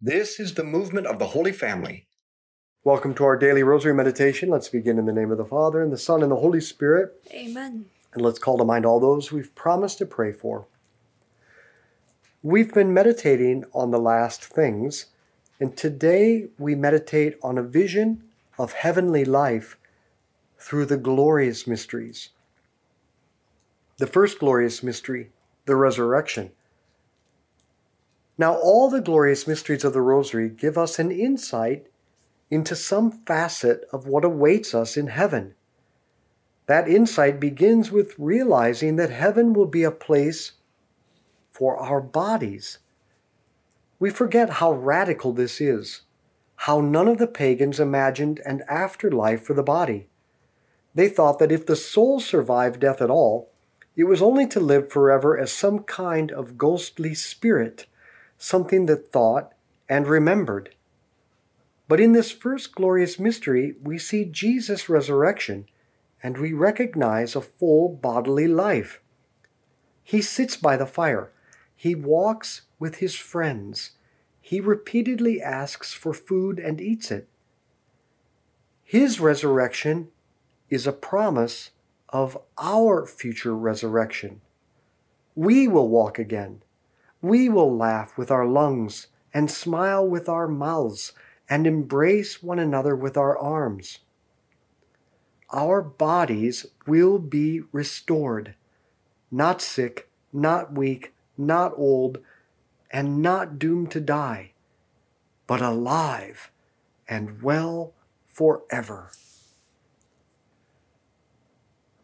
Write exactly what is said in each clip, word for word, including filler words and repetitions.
This is the movement of the Holy Family. Welcome to our Daily Rosary Meditation. Let's begin in the name of the Father, and the Son, and the Holy Spirit. Amen. And let's call to mind all those we've promised to pray for. We've been meditating on the last things, and today we meditate on a vision of heavenly life through the glorious mysteries. The first glorious mystery, the resurrection. Now, all the glorious mysteries of the Rosary give us an insight into some facet of what awaits us in heaven. That insight begins with realizing that heaven will be a place for our bodies. We forget how radical this is, how none of the pagans imagined an afterlife for the body. They thought that if the soul survived death at all, it was only to live forever as some kind of ghostly spirit, something that thought and remembered. But in this first glorious mystery, we see Jesus' resurrection, and we recognize a full bodily life. He sits by the fire. He walks with his friends. He repeatedly asks for food and eats it. His resurrection is a promise of our future resurrection. We will walk again. We will laugh with our lungs and smile with our mouths and embrace one another with our arms. Our bodies will be restored, not sick, not weak, not old, and not doomed to die, but alive and well forever.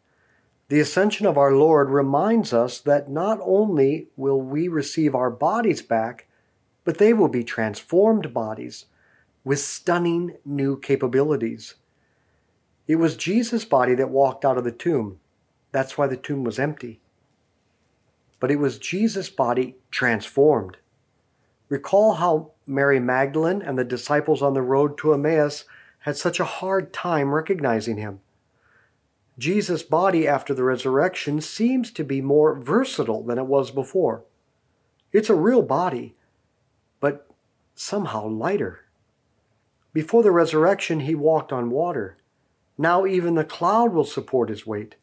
The Ascension of our Lord reminds us that not only will we receive our bodies back, but they will be transformed bodies with stunning new capabilities. It was Jesus' body that walked out of the tomb. That's why the tomb was empty. But it was Jesus' body transformed. Recall how Mary Magdalene and the disciples on the road to Emmaus had such a hard time recognizing him. Jesus' body after the resurrection seems to be more versatile than it was before. It's a real body, but somehow lighter. Before the resurrection, he walked on water. Now even the cloud will support his weight.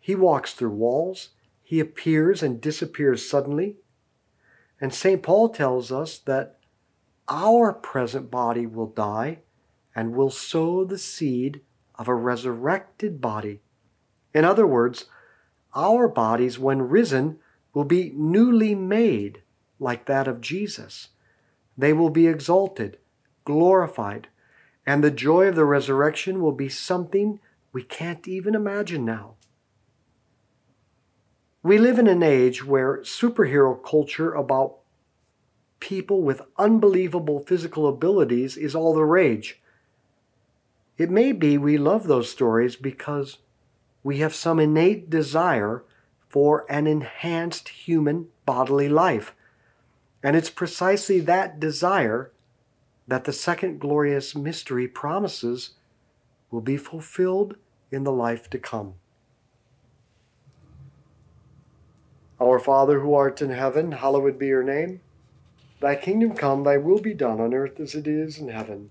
He walks through walls. He appears and disappears suddenly. And Saint Paul tells us that our present body will die and will sow the seed of a resurrected body. In other words, our bodies, when risen, will be newly made like that of Jesus. They will be exalted, glorified, and the joy of the resurrection will be something we can't even imagine now. We live in an age where superhero culture about people with unbelievable physical abilities is all the rage. It may be we love those stories because we have some innate desire for an enhanced human bodily life. And it's precisely that desire that the second glorious mystery promises will be fulfilled in the life to come. Our Father who art in heaven, hallowed be your name. Thy kingdom come, thy will be done on earth as it is in heaven.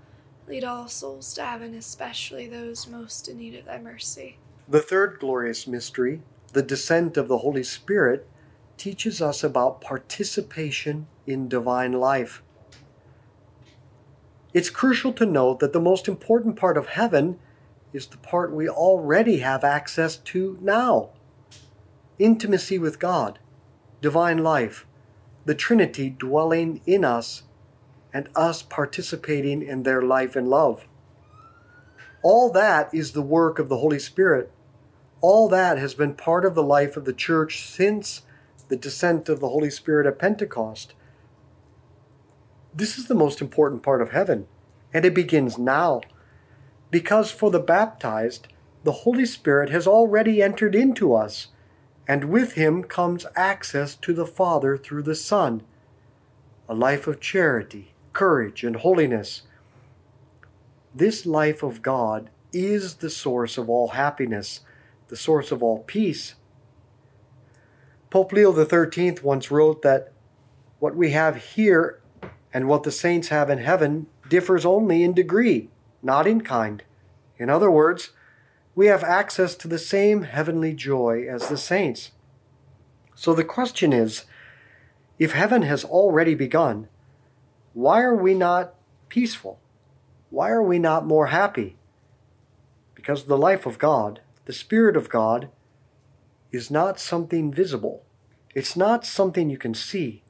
Lead all souls to heaven, especially those most in need of thy mercy. The third glorious mystery, the descent of the Holy Spirit, teaches us about participation in divine life. It's crucial to note that the most important part of heaven is the part we already have access to now. Intimacy with God, divine life, the Trinity dwelling in us, and us participating in their life and love. All that is the work of the Holy Spirit. All that has been part of the life of the Church since the descent of the Holy Spirit at Pentecost. This is the most important part of heaven, and it begins now, because for the baptized, the Holy Spirit has already entered into us, and with him comes access to the Father through the Son. a life of charity, courage, and holiness. This life of God is the source of all happiness, the source of all peace. Pope Leo the thirteenth once wrote that what we have here and what the saints have in heaven differs only in degree, not in kind. In other words, we have access to the same heavenly joy as the saints. So the question is, if heaven has already begun, why are we not peaceful? Why are we not more happy? Because the life of God, the Spirit of God, is not something visible. It's not something you can see.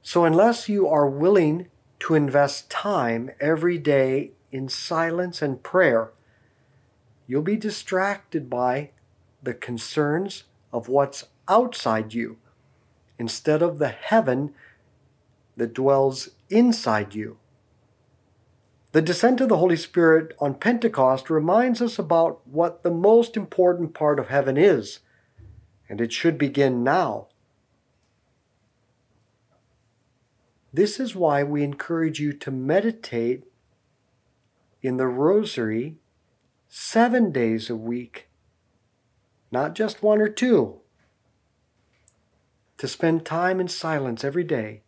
So unless you are willing to invest time every day in silence and prayer, you'll be distracted by the concerns of what's outside you instead of the heaven that dwells inside you. The descent of the Holy Spirit on Pentecost reminds us about what the most important part of heaven is, and it should begin now. This is why we encourage you to meditate in the Rosary seven days a week, not just one or two, to spend time in silence every day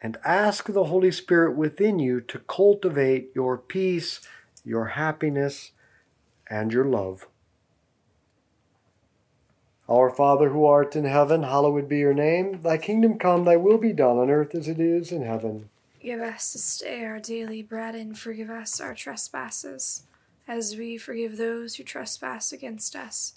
and ask the Holy Spirit within you to cultivate your peace, your happiness, and your love. Our Father who art in heaven, hallowed be your name. Thy kingdom come, thy will be done on earth as it is in heaven. Give us this day our daily bread, and forgive us our trespasses, as we forgive those who trespass against us.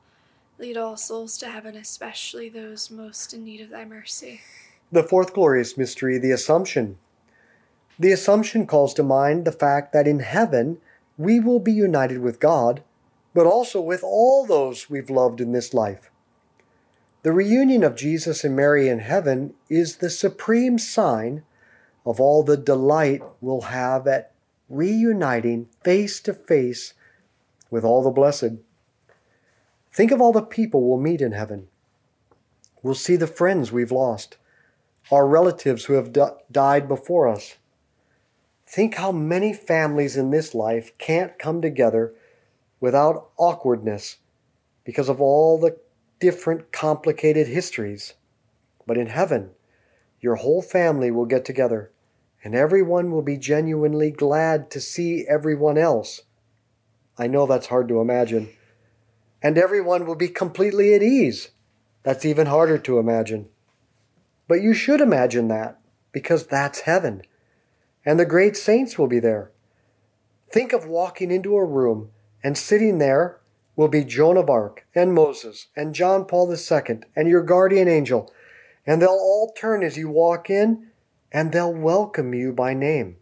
Lead all souls to heaven, especially those most in need of thy mercy. The fourth glorious mystery, the Assumption. The Assumption calls to mind the fact that in heaven we will be united with God, but also with all those we've loved in this life. The reunion of Jesus and Mary in heaven is the supreme sign of all the delight we'll have at reuniting face to face with all the blessed. Think of all the people we'll meet in heaven. We'll see the friends we've lost, our relatives who have d- died before us. Think how many families in this life can't come together without awkwardness because of all the different complicated histories. But in heaven, your whole family will get together, and everyone will be genuinely glad to see everyone else. I know that's hard to imagine. And everyone will be completely at ease. That's even harder to imagine. But you should imagine that, because that's heaven. And the great saints will be there. Think of walking into a room, and sitting there will be Joan of Arc, and Moses, and John Paul the Second, and your guardian angel. And they'll all turn as you walk in, and they'll welcome you by name.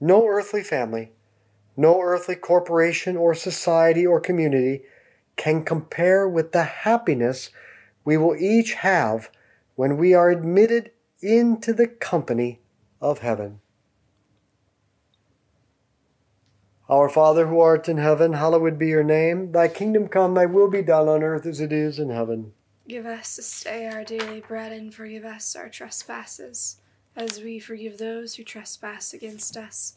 No earthly family, no earthly corporation or society or community can compare with the happiness we will each have when we are admitted into the company of heaven. Our Father who art in heaven, hallowed be your name. Thy kingdom come, thy will be done on earth as it is in heaven. Give us this day our daily bread, and forgive us our trespasses, as we forgive those who trespass against us.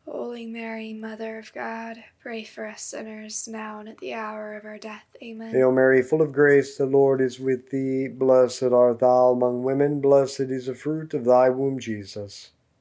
Holy Mary, Mother of God, pray for us sinners, now and at the hour of our death. Amen. Hail Mary, full of grace, the Lord is with thee. Blessed art thou among women, blessed is the fruit of thy womb, Jesus.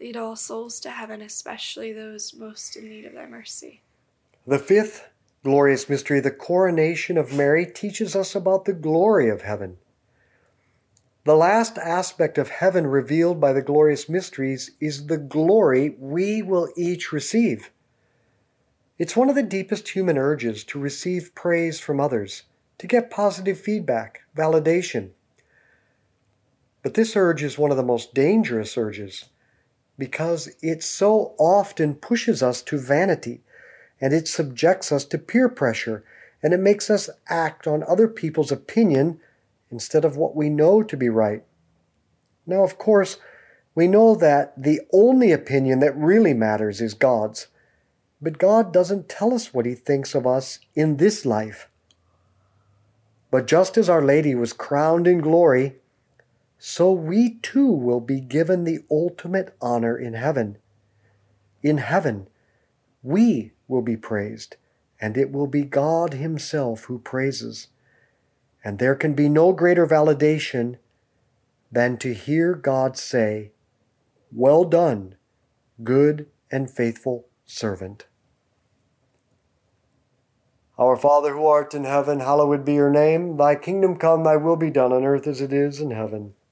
Lead all souls to heaven, especially those most in need of thy mercy. The fifth glorious mystery, the coronation of Mary, teaches us about the glory of heaven. The last aspect of heaven revealed by the glorious mysteries is the glory we will each receive. It's one of the deepest human urges to receive praise from others, to get positive feedback, validation. But this urge is one of the most dangerous urges, because it so often pushes us to vanity, and it subjects us to peer pressure, and it makes us act on other people's opinion instead of what we know to be right. Now, of course, we know that the only opinion that really matters is God's, but God doesn't tell us what he thinks of us in this life. But just as Our Lady was crowned in glory, so we too will be given the ultimate honor in heaven. In heaven, we will be praised, and it will be God himself who praises. And there can be no greater validation than to hear God say, "Well done, good and faithful servant." Our Father who art in heaven, hallowed be your name. Thy kingdom come, thy will be done on earth as it is in heaven.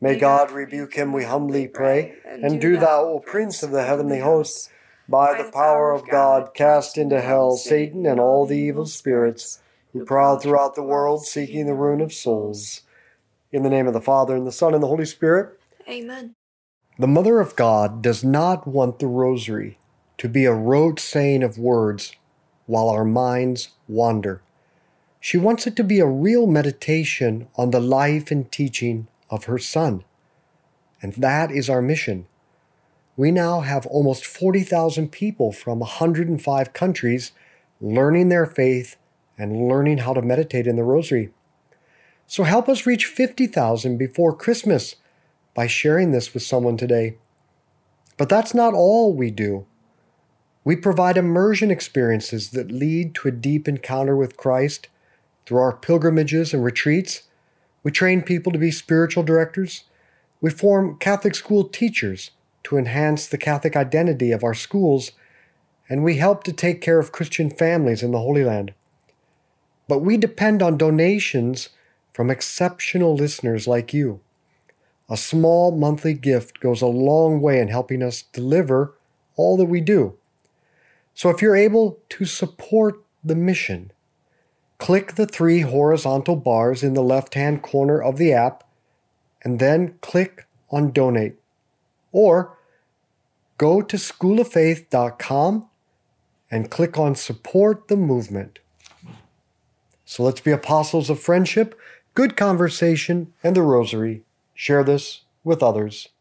May God rebuke him, we humbly pray. And do thou, O Prince of the heavenly hosts, by the power of God, cast into hell Satan and all the evil spirits who prowl throughout the world, seeking the ruin of souls. In the name of the Father, and the Son, and the Holy Spirit. Amen. The Mother of God does not want the rosary to be a rote saying of words while our minds wander. She wants it to be a real meditation on the life and teaching of her Son. And that is our mission. We now have almost forty thousand people from one hundred five countries learning their faith and learning how to meditate in the rosary. So help us reach fifty thousand before Christmas by sharing this with someone today. But that's not all we do. We provide immersion experiences that lead to a deep encounter with Christ through our pilgrimages and retreats. We train people to be spiritual directors. We form Catholic school teachers to enhance the Catholic identity of our schools, and we help to take care of Christian families in the Holy Land. But we depend on donations from exceptional listeners like you. A small monthly gift goes a long way in helping us deliver all that we do. So if you're able to support the mission, click the three horizontal bars in the left-hand corner of the app, and then click on Donate. Or go to school of faith dot com and click on Support the Movement. So let's be apostles of friendship, good conversation, and the rosary. Share this with others.